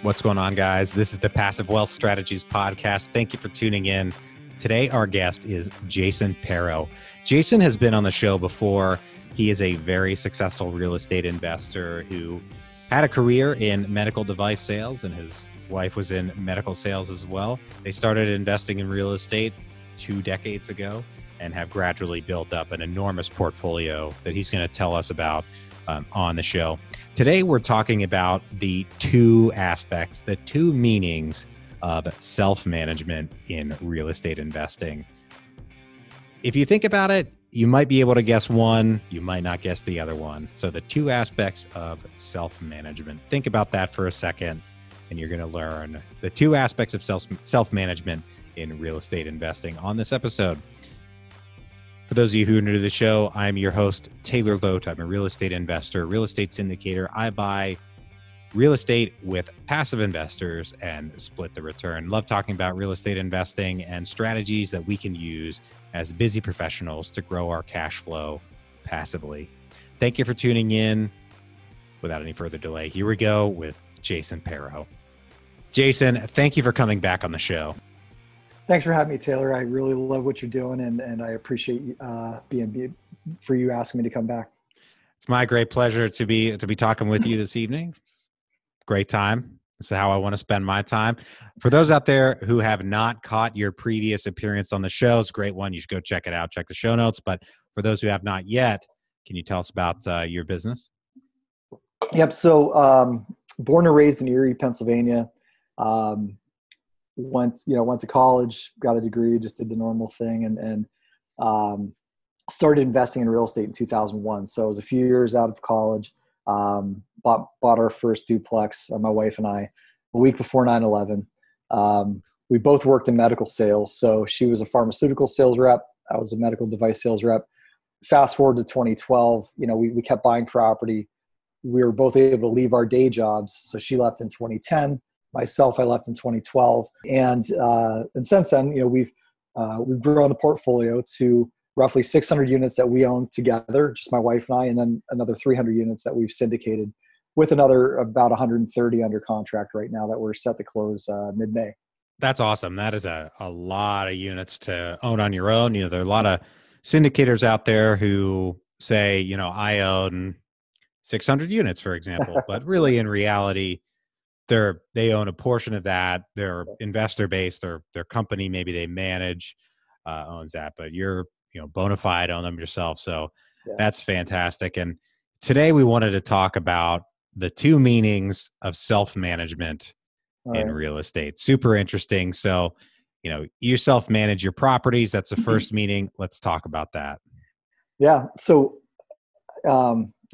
What's going on, guys? This is the Passive Wealth Strategies Podcast. Thank you for tuning in. Today, our guest is Jason Pero. Jason has been on the show before. He is a very successful real estate investor who had a career in medical device sales, and his wife was in medical sales as well. They started investing in real estate 2 decades ago and have gradually built up an enormous portfolio that he's going to tell us about on the show. Today, we're talking about the 2 aspects, the 2 meanings of self-management in real estate investing. If you think about it, you might be able to guess one, you might not guess the other one. So the 2 aspects of self-management. Think about that for a second, and you're gonna learn the 2 aspects of self-management in real estate investing on this episode. For those of you who are new to the show, I'm your host, Taylor Lote. I'm a real estate investor, real estate syndicator. I buy real estate with passive investors and split the return. Love talking about real estate investing and strategies that we can use as busy professionals to grow our cash flow passively. Thank you for tuning in. Without any further delay, here we go with Jason Pero. Jason, thank you for coming back on the show. Thanks for having me, Taylor. I really love what you're doing, and I appreciate for you asking me to come back. It's my great pleasure to be talking with you this evening. Great time. This is how I want to spend my time. For those out there who have not caught your previous appearance on the show, it's a great one. You should go check it out. Check the show notes. But for those who have not yet, can you tell us about your business? Yep. So born and raised in Erie, Pennsylvania. Went to college, got a degree, just did the normal thing, and started investing in real estate in 2001. So it was a few years out of college, bought our first duplex, my wife and I, a week before 9/11. We both worked in medical sales. So she was a pharmaceutical sales rep. I was a medical device sales rep. Fast forward to 2012, we kept buying property. We were both able to leave our day jobs. So she left in 2010. Myself, I left in 2012, and since then, we've grown the portfolio to roughly 600 units that we own together, just my wife and I, and then another 300 units that we've syndicated, with another about 130 under contract right now that we're set to close mid-May. That's awesome. That is a lot of units to own on your own. There are a lot of syndicators out there who say, I own 600 units, for example, but really in reality, They own a portion of that. Their investor base, their company, maybe they manage, owns that. But you're bona fide own them yourself. So yeah. That's fantastic. And today we wanted to talk about the 2 meanings of self-management in real estate. Super interesting. So you self-manage your properties. That's the first meaning. Let's talk about that. Yeah. So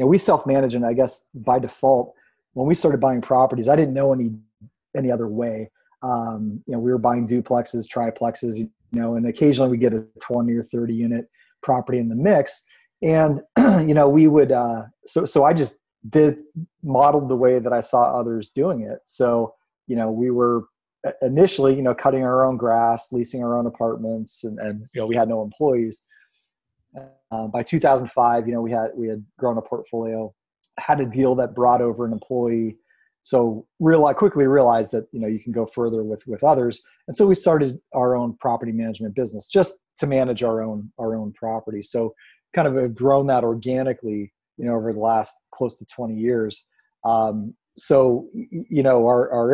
we self-manage, and I guess by default. When we started buying properties, I didn't know any other way. We were buying duplexes, triplexes, and occasionally we get a 20 or 30 unit property in the mix. And we would. So I just modeled the way that I saw others doing it. So we were initially cutting our own grass, leasing our own apartments, and we had no employees. By 2005, we had grown a portfolio. Had a deal that brought over an employee. So I quickly realized that, you can go further with others. And so we started our own property management business just to manage our own property. So kind of have grown that organically, over the last close to 20 years. Our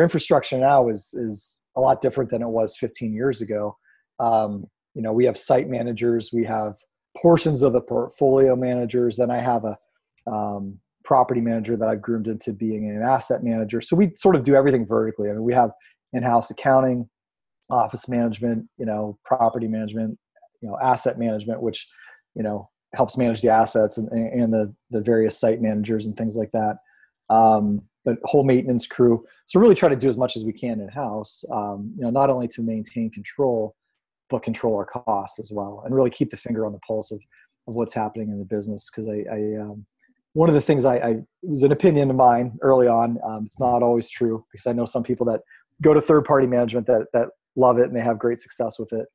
infrastructure now is a lot different than it was 15 years ago. We have site managers, we have portions of the portfolio managers. Then I have a, property manager that I've groomed into being an asset manager. So we sort of do everything vertically. I mean, we have in-house accounting, office management, property management, asset management, which, helps manage the assets and the various site managers and things like that. But whole maintenance crew. So really try to do as much as we can in-house, not only to maintain control, but control our costs as well, and really keep the finger on the pulse of what's happening in the business. Cause one of the things it was an opinion of mine early on. It's not always true, because I know some people that go to third-party management that love it and they have great success with it.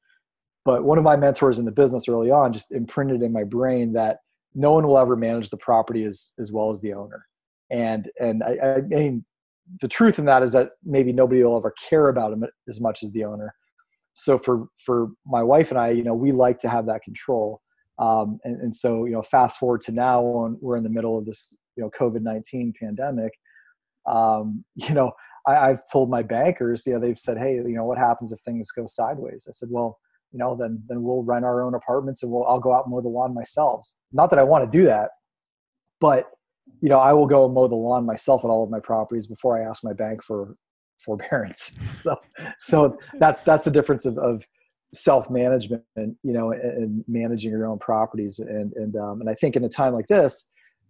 But one of my mentors in the business early on just imprinted in my brain that no one will ever manage the property as well as the owner. And I mean, the truth in that is that maybe nobody will ever care about him as much as the owner. So for my wife and I, you know, we like to have that control. And so, you know, fast forward to now when we're in the middle of this, you know, COVID-19 pandemic, you know, I've told my bankers, you know, they've said, hey, you know, what happens if things go sideways? I said, well, you know, then we'll rent our own apartments and I'll go out and mow the lawn myself. Not that I want to do that, but you know, I will go and mow the lawn myself at all of my properties before I ask my bank for forbearance. So that's the difference of self-management and, you know, and managing your own properties. And I think in a time like this,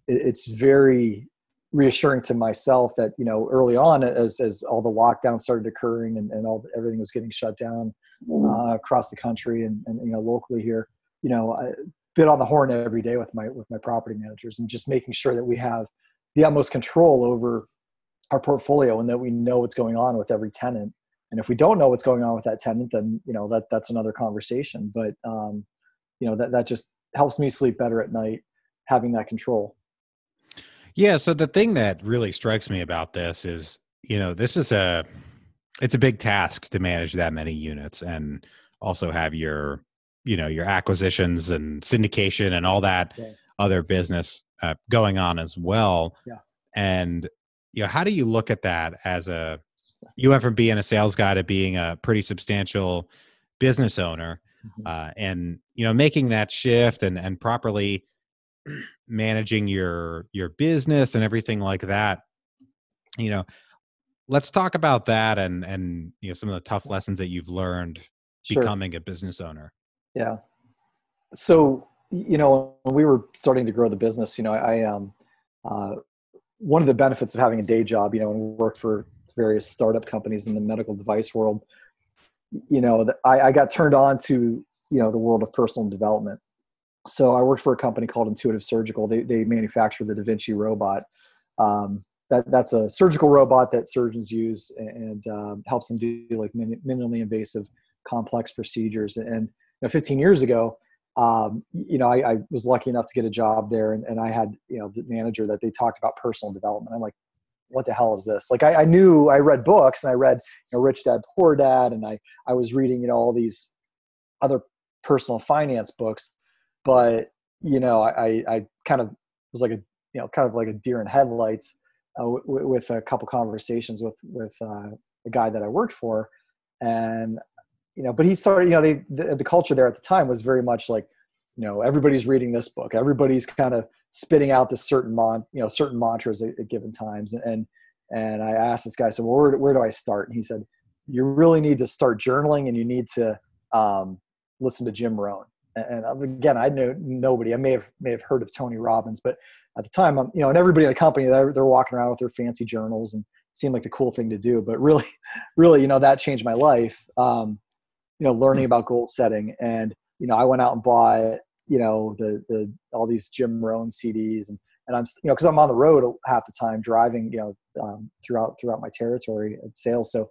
it's very reassuring to myself that, you know, early on as all the lockdowns started occurring and everything was getting shut down across the country and, you know, locally here, you know, I bit on the horn every day with my property managers and just making sure that we have the utmost control over our portfolio and that we know what's going on with every tenant. And if we don't know what's going on with that tenant, then, you know, that's another conversation, but you know, that just helps me sleep better at night, having that control. Yeah. So the thing that really strikes me about this is, you know, it's a big task to manage that many units and also have your, you know, your acquisitions and syndication and all that other business going on as well. Yeah. And, you know, how do you look at that as you went from being a sales guy to being a pretty substantial business owner, and, you know, making that shift and properly managing your business and everything like that. You know, let's talk about that and, you know, some of the tough lessons that you've learned becoming a business owner. Yeah. So, you know, when we were starting to grow the business, you know, I one of the benefits of having a day job, you know, and worked for various startup companies in the medical device world, you know, I got turned on to, you know, the world of personal development. So I worked for a company called Intuitive Surgical. They manufacture the Da Vinci robot. That's a surgical robot that surgeons use and helps them do like minimally invasive, complex procedures. And you know, 15 years ago, you know, I was lucky enough to get a job there, and I had, you know, the manager that they talked about personal development. I'm like, what the hell is this? Like I knew I read books and I read, you know, Rich Dad, Poor Dad, and I was reading, you know, all these other personal finance books, but you know, I kind of was like a deer in headlights with a couple conversations with the guy that I worked for, and you know, but he started, you know, the culture there at the time was very much like, you know, everybody's reading this book. Everybody's kind of spitting out this certain mantras at given times. And I asked this guy, I said, well, where do I start? And he said, you really need to start journaling and you need to listen to Jim Rohn. And again, I knew nobody. I may have heard of Tony Robbins, but at the time, you know, and everybody in the company, they're walking around with their fancy journals and seemed like the cool thing to do. But really, really, you know, that changed my life. You know, learning about goal setting, and you know, I went out and bought, you know, the all these Jim Rohn CDs, and I'm, you know, because I'm on the road half the time driving, you know, throughout my territory at sales, so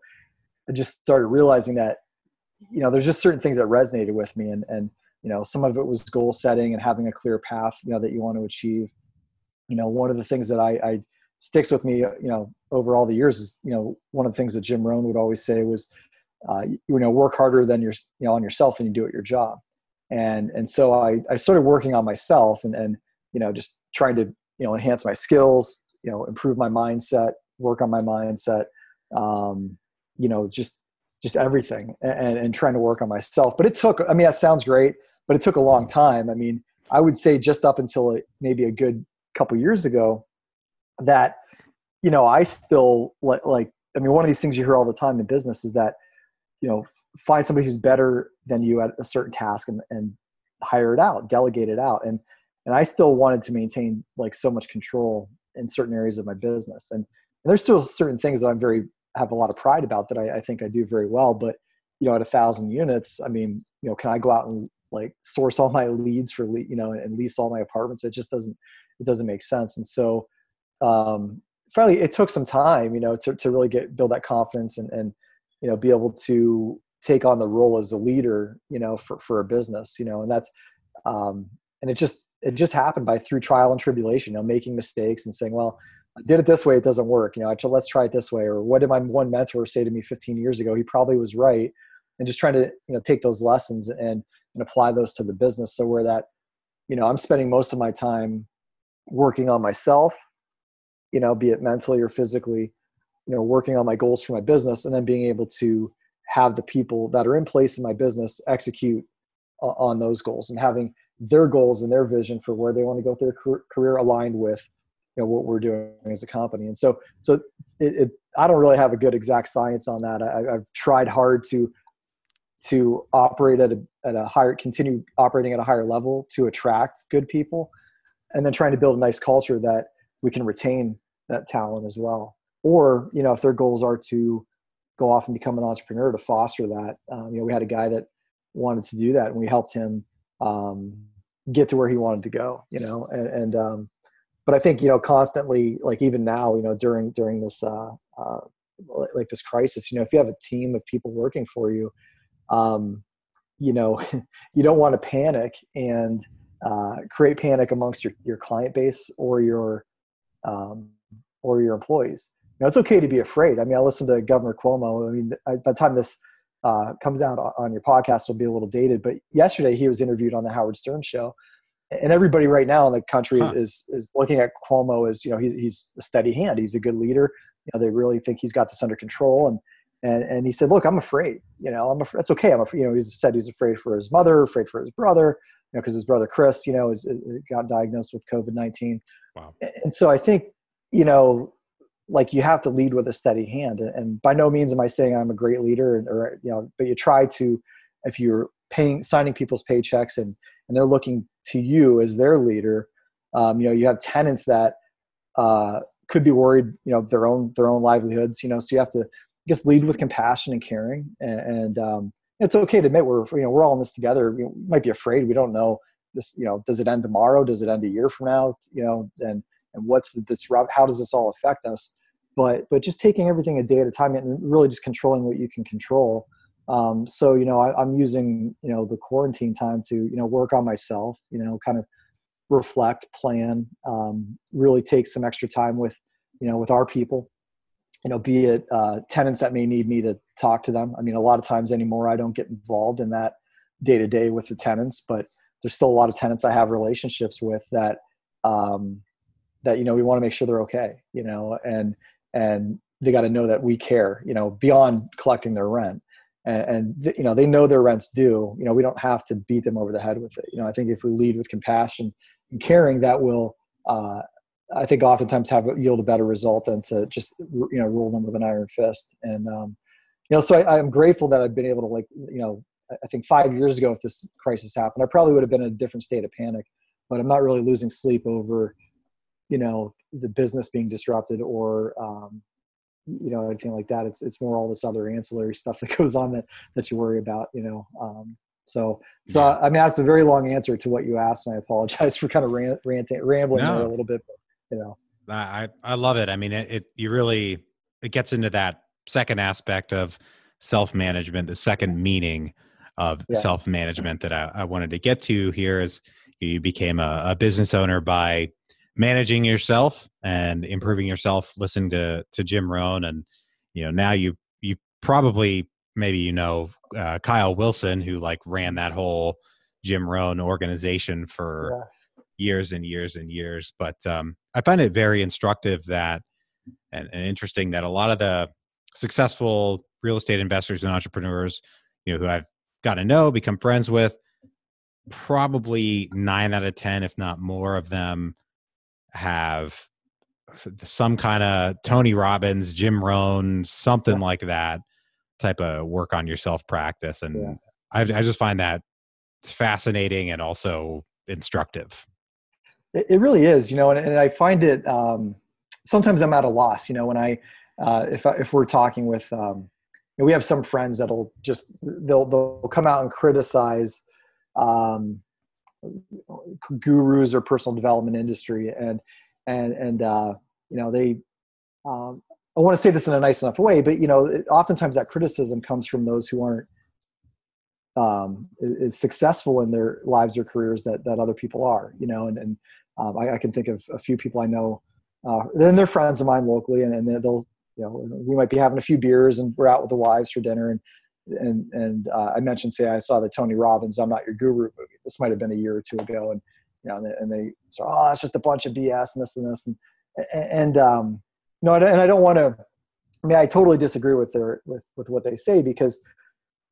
I just started realizing that, you know, there's just certain things that resonated with me, and you know, some of it was goal setting and having a clear path, you know, that you want to achieve. You know, one of the things that I sticks with me, you know, over all the years is, you know, one of the things that Jim Rohn would always say was, you know, work harder than you know, on yourself than you do at your job. And so I started working on myself and, you know, just trying to, you know, enhance my skills, you know, improve my mindset, work on my mindset, you know, just everything and trying to work on myself. But it took, I mean, that sounds great, but it took a long time. I mean, I would say just up until maybe a good couple years ago that, you know, I still like, I mean, one of these things you hear all the time in business is that, you know, find somebody who's better than you at a certain task and hire it out, delegate it out. And I still wanted to maintain like so much control in certain areas of my business. And there's still certain things that I have a lot of pride about that I think I do very well, but you know, at 1,000 units, I mean, you know, can I go out and like source all my leads for, you know, and lease all my apartments? It just doesn't make sense. And so, finally it took some time, you know, to really build that confidence and, you know, be able to take on the role as a leader, you know, for a business, you know, and that's, and it just happened through trial and tribulation, you know, making mistakes and saying, well, I did it this way, it doesn't work. You know, let's try it this way. Or what did my one mentor say to me 15 years ago? He probably was right. And just trying to, take those lessons and apply those to the business. So where that, I'm spending most of my time working on myself, be it mentally or physically, working on my goals for my business, and then being able to have the people that are in place in my business execute on those goals, and having their goals and their vision for where they want to go with their career aligned with what we're doing as a company. And so I don't really have a good exact science on that. I've tried hard to operate at a higher, continue operating at a higher level to attract good people, and then trying to build a nice culture that we can retain that talent as well. Or, if their goals are to go off and become an entrepreneur, to foster that. We had a guy that wanted to do that, and we helped him get to where he wanted to go, but I think, constantly, like even now, during this, like this crisis, if you have a team of people working for you, you don't want to panic and create panic amongst your client base or your employees. It's okay to be afraid. I listened to Governor Cuomo. By the time this comes out on your podcast, it'll be a little dated, but yesterday he was interviewed on the Howard Stern show. And everybody right now in the country is looking at Cuomo as, he's a steady hand. He's a good leader. They really think he's got this under control. And he said, look, I'm afraid, that's okay. I'm afraid, he said he's afraid for his mother, afraid for his brother, cause his brother, Chris, is got diagnosed with COVID-19. Wow. And so I think, like you have to lead with a steady hand, and by no means am I saying I'm a great leader or, but you try to, if you're signing people's paychecks and they're looking to you as their leader, you have tenants that could be worried, their own livelihoods, so you have to just lead with compassion and caring. And it's okay to admit we're all in this together. We might be afraid. We don't know this, does it end tomorrow? Does it end a year from now? And what's the disrupt? How does this all affect us? But just taking everything a day at a time and really just controlling what you can control. So, I'm using, the quarantine time to, work on myself, kind of reflect, plan, really take some extra time with, with our people, be it tenants that may need me to talk to them. A lot of times anymore, I don't get involved in that day to day with the tenants, but there's still a lot of tenants I have relationships with that, we want to make sure they're okay, and they got to know that we care, beyond collecting their rent, and they know their rent's due. We don't have to beat them over the head with it. I think if we lead with compassion and caring, that will, I think oftentimes yield a better result than to just, rule them with an iron fist. And, so I'm grateful that I've been able to, I think 5 years ago, if this crisis happened, I probably would have been in a different state of panic, but I'm not really losing sleep over, the business being disrupted or, anything like that. It's more all this other ancillary stuff that goes on that you worry about, that's a very long answer to what you asked, and I apologize for kind of rambling there a little bit, but, I love it. It gets into that second aspect of self-management, the second meaning of self-management that I wanted to get to here is you became a business owner by managing yourself and improving yourself, listening to Jim Rohn. And, now you probably, Kyle Wilson, who ran that whole Jim Rohn organization for years and years and years. But I find it very instructive that, and interesting that a lot of the successful real estate investors and entrepreneurs, who I've got to know, become friends with, probably 9 out of 10, if not more of them, have some kind of Tony Robbins, Jim Rohn, something like that type of work on yourself practice. And I just find that fascinating and also instructive. It really is, and I find it, sometimes I'm at a loss, when if we're talking with, we have some friends that'll just, they'll come out and criticize, gurus or personal development industry. And I want to say this in a nice enough way, but oftentimes that criticism comes from those who aren't, is successful in their lives or careers that other people are, I can think of a few people I know Then they're friends of mine locally, and they'll, you know, we might be having a few beers and we're out with the wives for dinner. And I mentioned, say, I saw the Tony Robbins, I'm Not Your Guru movie. This might've been a year or two ago. And, you know, and they said, oh, it's just a bunch of BS and this and this. And no, and I don't want to, I mean, I totally disagree with with what they say, because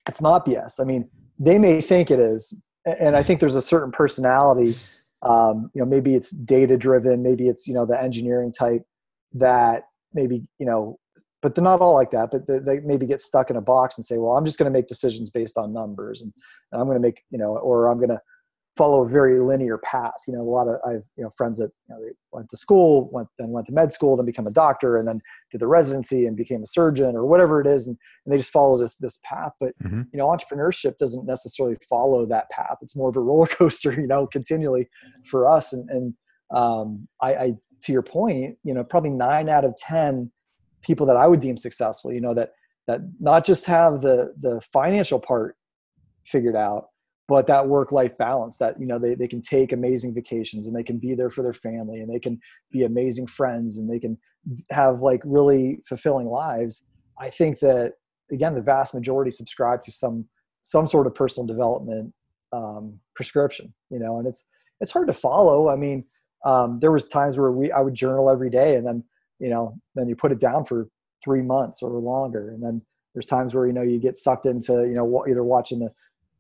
it's not BS. I mean, they may think it is. And I think there's a certain personality, you know, maybe it's data driven, maybe it's, you know, the engineering type that maybe, you know, but they're not all like that, but they maybe get stuck in a box and say, well, I'm just going to make decisions based on numbers, and I'm going to make, you know, or I'm going to follow a very linear path. You know, a lot of, I've, you know, friends that, you know, they went to school, went to med school, then become a doctor, and then did the residency and became a surgeon or whatever it is. And they just follow this path, but you know, entrepreneurship doesn't necessarily follow that path. It's more of a roller coaster, you know, continually for us. And I, to your point, you know, probably 9 out of 10 people that I would deem successful, you know, that not just have the financial part figured out, but that work-life balance, that, you know, they can take amazing vacations, and they can be there for their family, and they can be amazing friends, and they can have like really fulfilling lives. I think that, again, the vast majority subscribe to some sort of personal development prescription, you know, and it's hard to follow. I mean, there was times where I would journal every day, and then, you know, then you put it down for 3 months or longer. And then there's times where, you know, you get sucked into, you know, either watching the,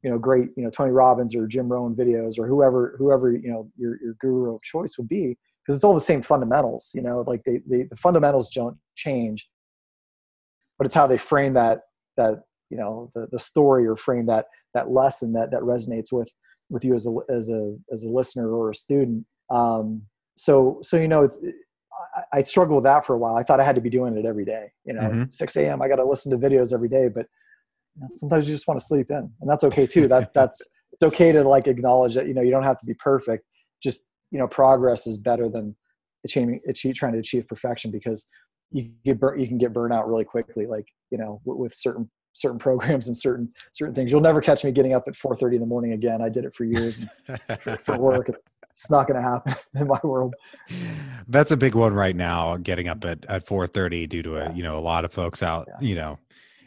you know, great, you know, Tony Robbins or Jim Rohn videos, or whoever, you know, your guru of choice would be, because it's all the same fundamentals, you know, like the fundamentals don't change, but it's how they frame that, you know, the story, or frame that lesson that resonates with you as a listener or a student. So, you know, I struggled with that for a while. I thought I had to be doing it every day, you know, 6 a.m. I got to listen to videos every day, but you know, sometimes you just want to sleep in, and that's okay too. It's okay to like acknowledge that, you know, you don't have to be perfect. Just, you know, progress is better than trying to achieve perfection, because you can get burnt out really quickly. Like, you know, with certain programs and certain things, you'll never catch me getting up at 4:30 in the morning again. I did it for years for work. It's not going to happen in my world. That's a big one right now, getting up at 4:30 due to you know, a lot of folks out, you know,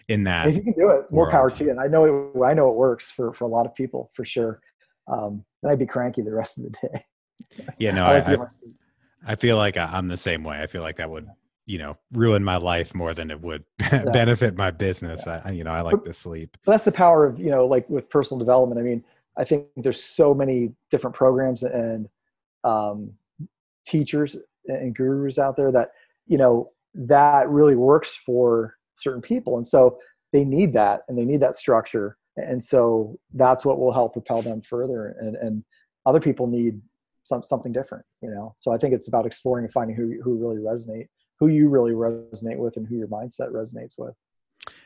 in that. If you can do it, more power to you. And I know it works for a lot of people, for sure. And I'd be cranky the rest of the day. Yeah, no, I feel like I'm the same way. I feel like that would, you know, ruin my life more than it would benefit my business. Yeah. I like to sleep. But that's the power of, you know, like with personal development. I mean, I think there's so many different programs and teachers and gurus out there that, you know, that really works for certain people. And so they need that, and they need that structure. And so that's what will help propel them further. And other people need something different, you know? So I think it's about exploring and finding who you really resonate with, and who your mindset resonates with.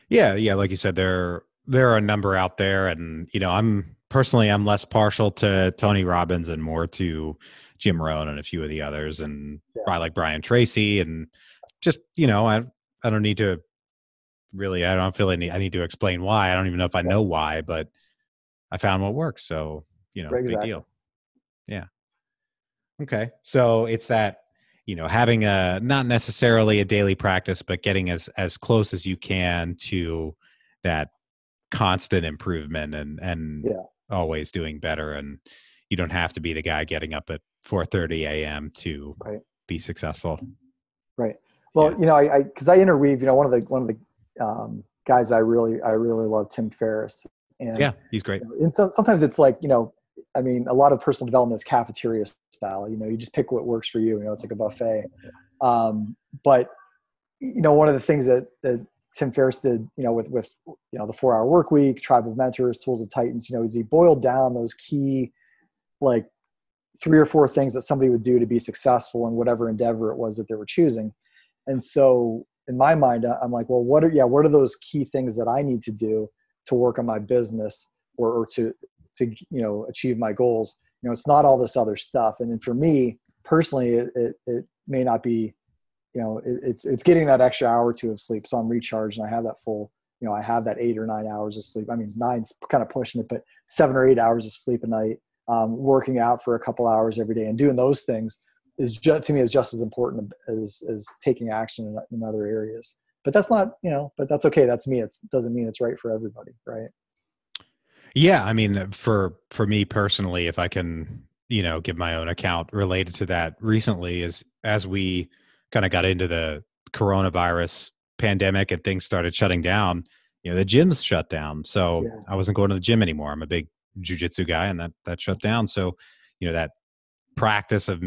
Yeah. Yeah. Like you said, there are a number out there, and, you know, I'm less partial to Tony Robbins and more to Jim Rohn and a few of the others, and I like Brian Tracy, and just, you know, I need to explain why. I don't even know if I know why, but I found what works. So, you know, big deal. Yeah. Okay. So it's that, you know, having not necessarily a daily practice, but getting as close as you can to that constant improvement and always doing better. And you don't have to be the guy getting up at 4:30 a.m. to be successful. Right. Well, you know, because I interweave, you know, one of the guys I really love, Tim Ferriss. And yeah, he's great. You know, and so sometimes it's like, you know, I mean, a lot of personal development is cafeteria style. You know, you just pick what works for you. You know, it's like a buffet. But you know, one of the things that Tim Ferriss did, you know, with you know, the 4-Hour Work Week, Tribe of Mentors, Tools of Titans, you know, is he boiled down those key, like 3 or 4 things that somebody would do to be successful in whatever endeavor it was that they were choosing. And so in my mind, I'm like, well, what are those key things that I need to do to work on my business or to you know, achieve my goals? You know, it's not all this other stuff. And then for me personally, it may not be, you know, it's getting that extra hour or two of sleep. So I'm recharged, and I have that full, you know, I have that 8 or 9 hours of sleep. I mean, 9's kind of pushing it, but 7 or 8 hours of sleep a night, working out for a couple hours every day and doing those things. is to me is just as important as taking action in other areas. But that's not, but that's okay. That's me. It doesn't mean it's right for everybody, right? Yeah. I mean, for me personally, if I can, give my own account related to that recently is as we kind of got into the coronavirus pandemic and things started shutting down, the gyms shut down. So yeah. I wasn't going to the gym anymore. I'm a big jujitsu guy and that shut down. So, that practice for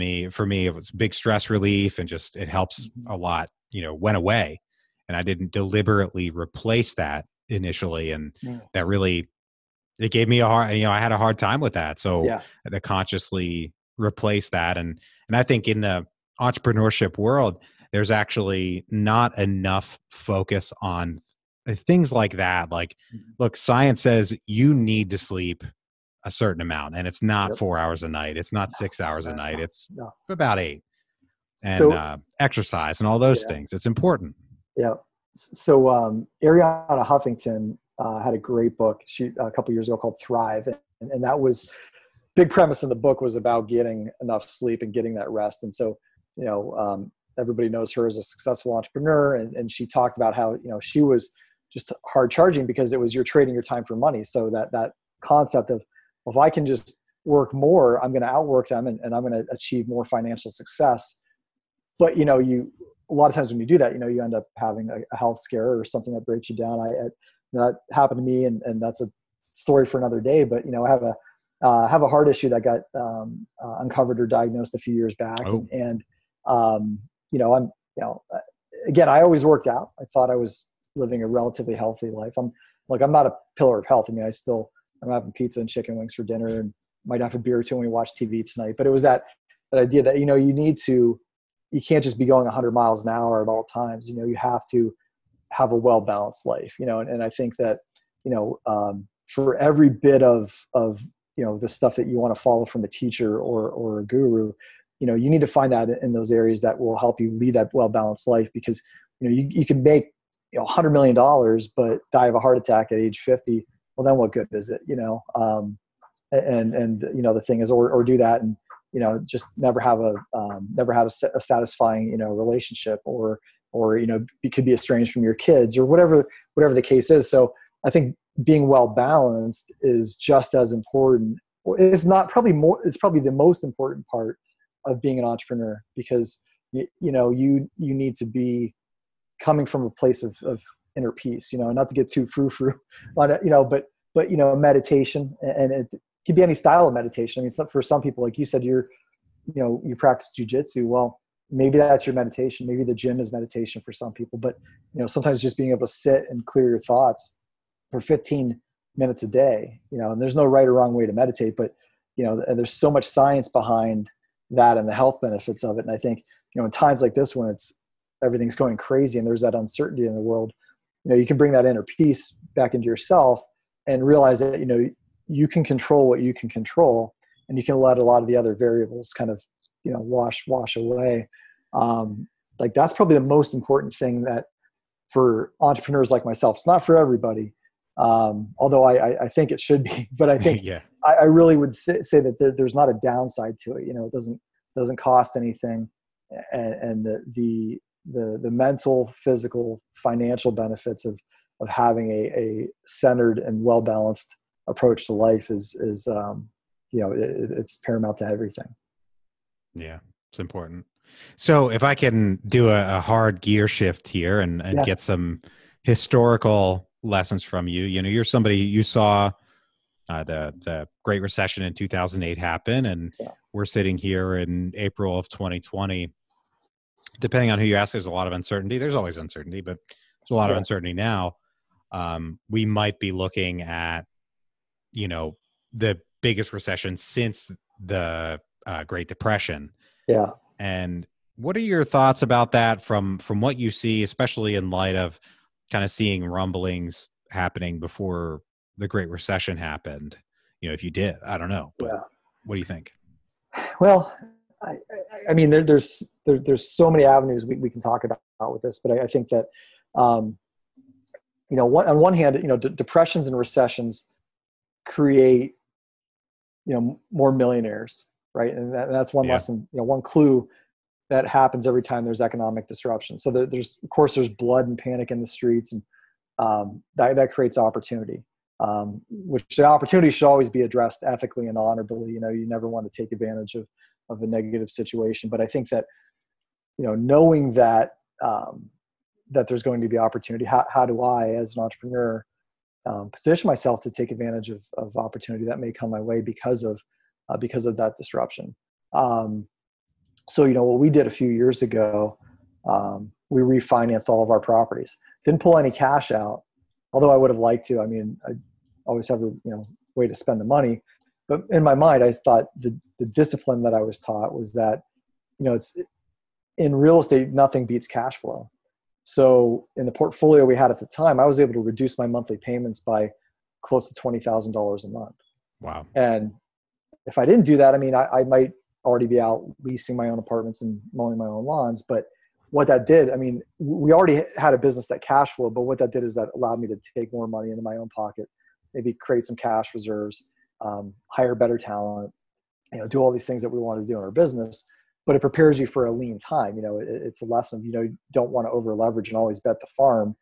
me, it was big stress relief and just, it helps a lot, went away. And I didn't deliberately replace that initially. And that really, it gave me I had a hard time with that. So to consciously replace that. And I think in the entrepreneurship world, there's actually not enough focus on things like that. Like, look, science says you need to sleep a certain amount and it's not 4 hours a night. It's not 6 hours a night. It's about 8 and exercise and all those things. It's important. Yeah. So Arianna Huffington had a great book a couple years ago called Thrive. And that was big premise in the book was about getting enough sleep and getting that rest. And so, everybody knows her as a successful entrepreneur. And she talked about how, she was just hard charging because it was you're trading your time for money. So that concept of, well, if I can just work more, I'm going to outwork them and I'm going to achieve more financial success. But, a lot of times when you do that, you end up having a health scare or something that breaks you down. That happened to me, and that's a story for another day. But I have a heart issue that got uncovered or diagnosed a few years back, again, I always worked out. I thought I was living a relatively healthy life. I'm not a pillar of health. I mean, I'm having pizza and chicken wings for dinner, and might have a beer or two when we watch TV tonight. But it was that idea that you can't just be going 100 miles an hour at all times. You have to have a well-balanced life, and I think that, for every bit of the stuff that you want to follow from a teacher or a guru, you need to find that in those areas that will help you lead that well-balanced life, because, you can make, $100 million, but die of a heart attack at age 50. Well, then what good is it, the thing is, or do that and, just never had a satisfying, relationship or could be estranged from your kids or whatever the case is. So I think being well-balanced is just as important, if not probably more, it's probably the most important part of being an entrepreneur, because you need to be coming from a place of inner peace, not to get too frou-frou on it, but meditation, and it could be any style of meditation. I mean, for some people, like you said, you practice jujitsu. Well, maybe that's your meditation. Maybe the gym is meditation for some people, but sometimes just being able to sit and clear your thoughts for 15 minutes a day, and there's no right or wrong way to meditate, but and there's so much science behind that and the health benefits of it. And I think, in times like this, when everything's going crazy and there's that uncertainty in the world, you can bring that inner peace back into yourself and realize that, you can control what you can control, and you can let a lot of the other variables kind of, wash away. Like that's probably the most important thing that for entrepreneurs like myself, it's not for everybody. Although I think it should be, but I think I really would say that there's not a downside to it. It doesn't cost anything. And the mental, physical, financial benefits of having a centered and well-balanced approach to life it's paramount to everything. Yeah, it's important. So if I can do a hard gear shift here and get some historical lessons from you, you're somebody, you saw the Great Recession in 2008 happen, and we're sitting here in April of 2020. Depending on who you ask, there's a lot of uncertainty. There's always uncertainty, but there's a lot of uncertainty now. We might be looking at, the biggest recession since the Great Depression. Yeah. And what are your thoughts about that from what you see, especially in light of kind of seeing rumblings happening before the Great Recession happened? If you did, I don't know, but what do you think? Well, I mean, there's so many avenues we can talk about with this, but I think that, on one hand, depressions and recessions create, more millionaires. right? And that's one lesson, one clue that happens every time there's economic disruption. So there's, of course, there's blood and panic in the streets, and that creates opportunity, which the opportunity should always be addressed ethically and honorably. You never want to take advantage of a negative situation. But I think that, knowing that, that there's going to be opportunity, how do I, as an entrepreneur, position myself to take advantage of opportunity that may come my way because of that disruption. So, what we did a few years ago, we refinanced all of our properties. Didn't pull any cash out, although I would have liked to. I mean, I always have a way to spend the money. But in my mind, I thought the discipline that I was taught was that, it's in real estate, nothing beats cash flow. So in the portfolio we had at the time, I was able to reduce my monthly payments by close to $20,000 a month. Wow. And if I didn't do that, I mean, I might already be out leasing my own apartments and mowing my own lawns. But what that did, I mean, we already had a business that cash flow, but what that did is that allowed me to take more money into my own pocket, maybe create some cash reserves, hire better talent, do all these things that we want to do in our business. But it prepares you for a lean time. It's a lesson, you don't want to over leverage and always bet the farm,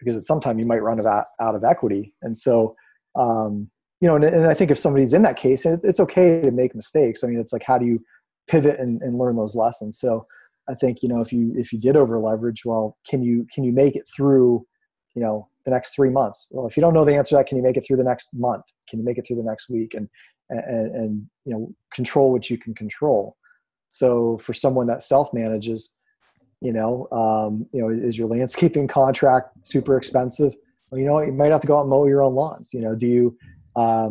because at some time you might run out of equity. And so, and I think if somebody's in that case, it's okay to make mistakes. I mean, it's like, how do you pivot and learn those lessons? So I think, if you did over leverage, well, can you make it through, the next 3 months? Well, if you don't know the answer to that, can you make it through the next month? Can you make it through the next week? And control what you can control. So for someone that self-manages, is your landscaping contract super expensive? Well, you might have to go out and mow your own lawns. Do you? I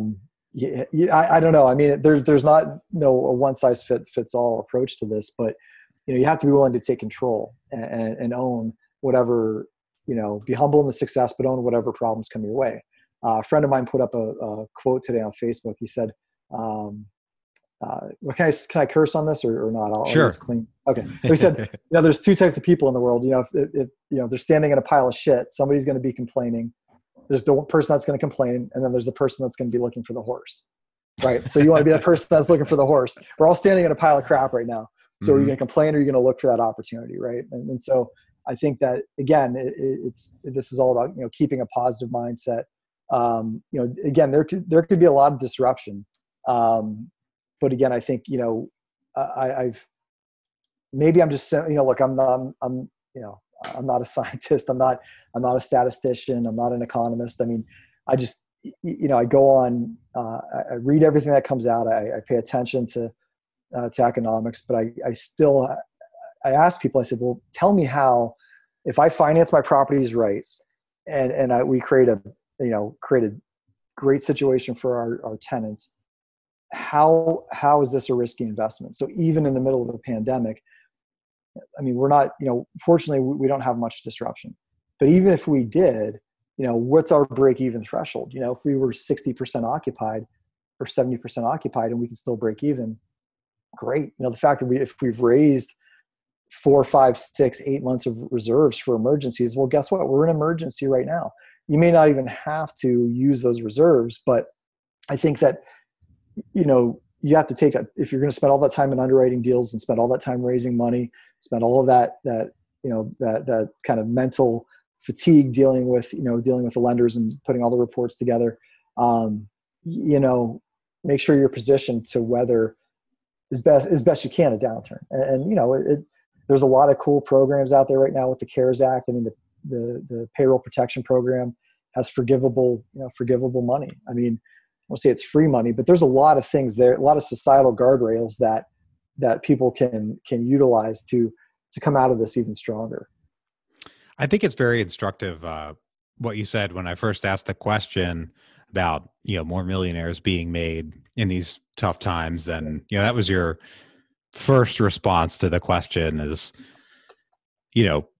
don't know. I mean, there's not a one-size-fits-all approach to this, but you have to be willing to take control and own whatever. Be humble in the success, but own whatever problems come your way. A friend of mine put up a quote today on Facebook. He said, can I curse on this or not? Sure. It's clean. Okay. So he said, there's two types of people in the world. If they're standing in a pile of shit, somebody's going to be complaining. There's the person that's going to complain. And then there's the person that's going to be looking for the horse, right? So you want to be that person that's looking for the horse. We're all standing in a pile of crap right now. So are you going to complain, or are you going to look for that opportunity? Right. And so I think that, again, this is all about, keeping a positive mindset. Again, there could be a lot of disruption. But again, I think, I'm just, look, I'm not a scientist. I'm not a statistician. I'm not an economist. I mean, I just, I go on, I read everything that comes out. I pay attention to economics, but I asked people, I said, well, tell me how, if I finance my properties right, and we create a great situation for our tenants, how is this a risky investment? So even in the middle of a pandemic, I mean, we're not, fortunately we don't have much disruption, but even if we did, what's our break-even threshold? If we were 60% occupied or 70% occupied and we can still break even, great. The fact that if we've raised 4, 5, 6, 8 months of reserves for emergencies, well, guess what? We're in an emergency right now. You may not even have to use those reserves, but I think that, you have to take that. If you're going to spend all that time in underwriting deals and spend all that time raising money, spend all of that kind of mental fatigue dealing with the lenders and putting all the reports together, make sure you're positioned to weather as best you can a downturn. And there's a lot of cool programs out there right now with the CARES Act. I mean, the Payroll Protection Program has forgivable money. I mean, I won't say it's free money, but there's a lot of things there, a lot of societal guardrails that people can utilize to come out of this even stronger. I think it's very instructive what you said when I first asked the question about more millionaires being made in these tough times. Than that was your first response to the question is,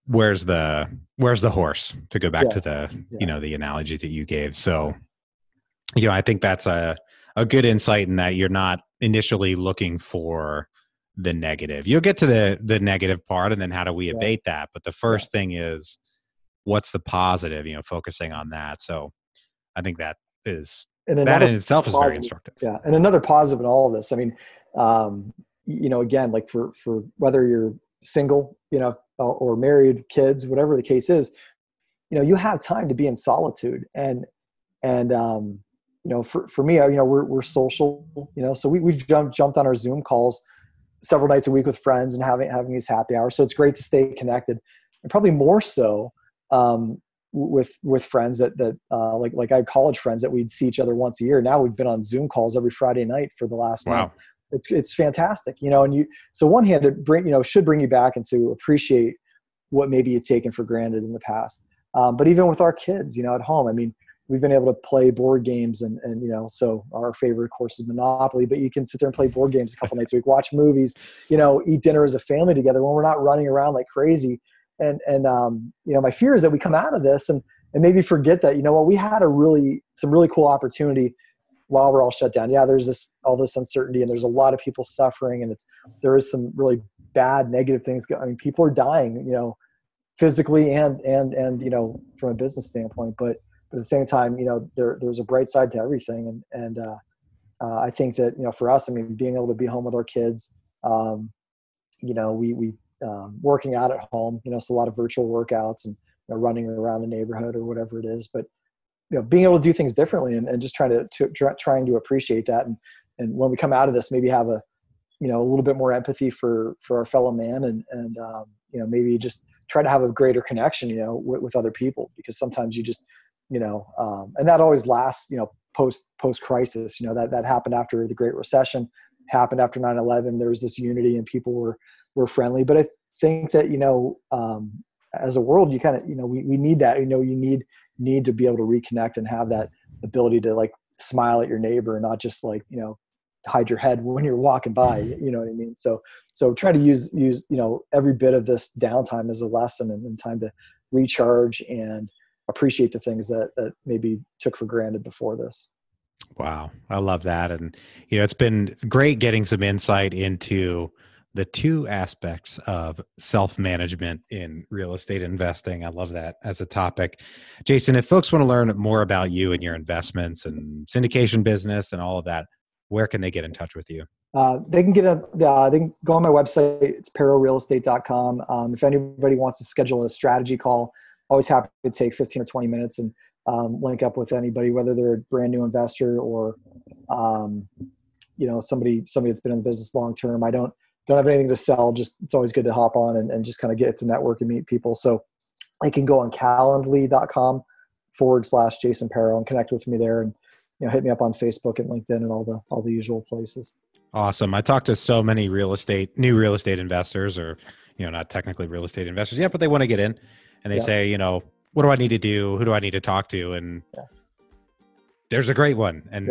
where's the horse, to go back to the, the analogy that you gave. So, I think that's a good insight in that you're not initially looking for the negative. You'll get to the negative part and then how do we abate that? But the first thing is what's the positive, focusing on that. So I think that is And that in itself is very instructive. Yeah. And another positive in all of this, I mean, you know, again, like for whether you're single, you know, or married, kids, whatever the case is, you know, you have time to be in solitude. And you know, for me, you know, we're social, you know, so we've jumped on our Zoom calls several nights a week with friends and having these happy hours. So it's great to stay connected, and probably more so, with friends that like I had college friends that we'd see each other once a year. Now we've been on Zoom calls every Friday night for the last month. It's fantastic, you know, and so one hand should bring you back and to appreciate what maybe you've taken for granted in the past. But even with our kids, you know, at home, I mean, we've been able to play board games and, you know, so our favorite of course is Monopoly, but you can sit there and play board games a couple nights a week, watch movies, you know, eat dinner as a family together when we're not running around like crazy. And you know, my fear is that we come out of this and maybe forget that, you know, well, we had some really cool opportunity while we're all shut down. Yeah. There's all this uncertainty, and there's a lot of people suffering, and there is some really bad negative things. I mean, people are dying, you know, physically and, you know, from a business standpoint, but at the same time, you know, there's a bright side to everything. And I think that, you know, for us, I mean, being able to be home with our kids, you know, we working out at home, you know, it's a lot of virtual workouts and, you know, running around the neighborhood or whatever it is, but, you know, being able to do things differently and just trying to appreciate that. And when we come out of this, maybe have a, you know, a little bit more empathy for our fellow man and you know, maybe just try to have a greater connection, you know, with other people, because sometimes you just, you know, and that always lasts, you know, post crisis, you know, that happened after the Great Recession, happened after 9/11, there was this unity and people were friendly. But I think that, you know, as a world, you kind of, you know, we need that, you know, you need to be able to reconnect and have that ability to like smile at your neighbor and not just like, you know, hide your head when you're walking by, you know what I mean? So try to use, you know, every bit of this downtime as a lesson and time to recharge and appreciate the things that maybe took for granted before this. Wow. I love that. And, you know, it's been great getting some insight into the two aspects of self-management in real estate investing. I love that as a topic. Jason, if folks want to learn more about you and your investments and syndication business and all of that, where can they get in touch with you? They can go on my website. It's perorealestate.com. If anybody wants to schedule a strategy call, always happy to take 15 or 20 minutes and link up with anybody, whether they're a brand new investor or, you know, somebody that's been in the business long term. I don't have anything to sell. Just it's always good to hop on and just kind of get to network and meet people. So I can go on calendly.com/Jason Pero and connect with me there, and, you know, hit me up on Facebook and LinkedIn and all the usual places. Awesome. I talked to so many new real estate investors, or, you know, not technically real estate investors yet, but they want to get in. And they say, you know, what do I need to do? Who do I need to talk to? And there's a great one. And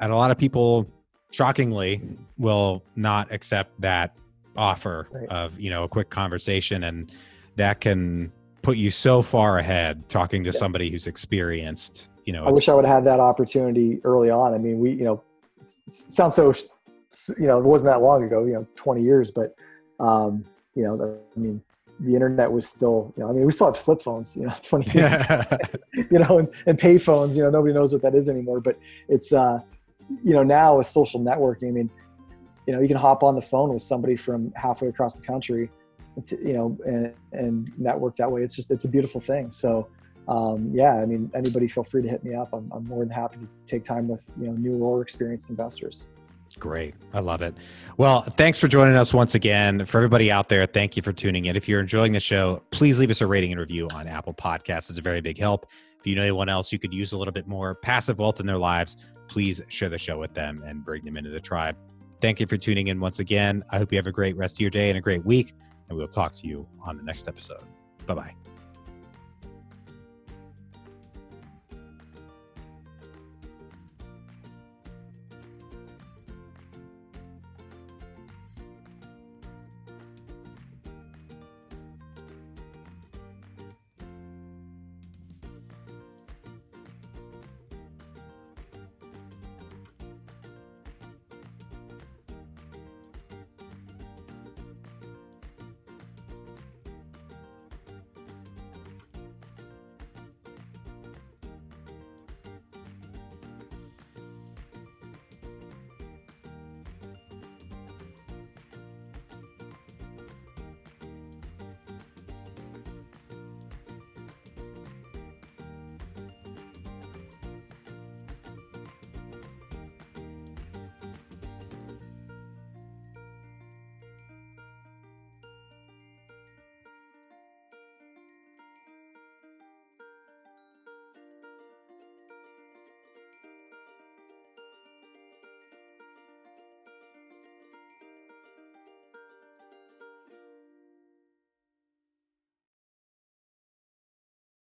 a lot of people, shockingly, will not accept that offer of, you know, a quick conversation. And that can put you so far ahead talking to somebody who's experienced, you know. I wish I would have had that opportunity early on. I mean, we, you know, it sounds so, you know, it wasn't that long ago, you know, 20 years, but, you know, I mean, the internet was still, you know, I mean, we still had flip phones, you know, 20 years, you know, and pay phones, you know, nobody knows what that is anymore, but it's, you know, now with social networking, I mean, you know, you can hop on the phone with somebody from halfway across the country, you know, and network that way. It's just, it's a beautiful thing. So, yeah, I mean, anybody feel free to hit me up. I'm more than happy to take time with, you know, new or experienced investors. Great. I love it. Well, thanks for joining us once again. For everybody out there, thank you for tuning in. If you're enjoying the show, please leave us a rating and review on Apple Podcasts. It's a very big help. If you know anyone else who could use a little bit more passive wealth in their lives, please share the show with them and bring them into the tribe. Thank you for tuning in once again. I hope you have a great rest of your day and a great week, and we'll talk to you on the next episode. Bye-bye.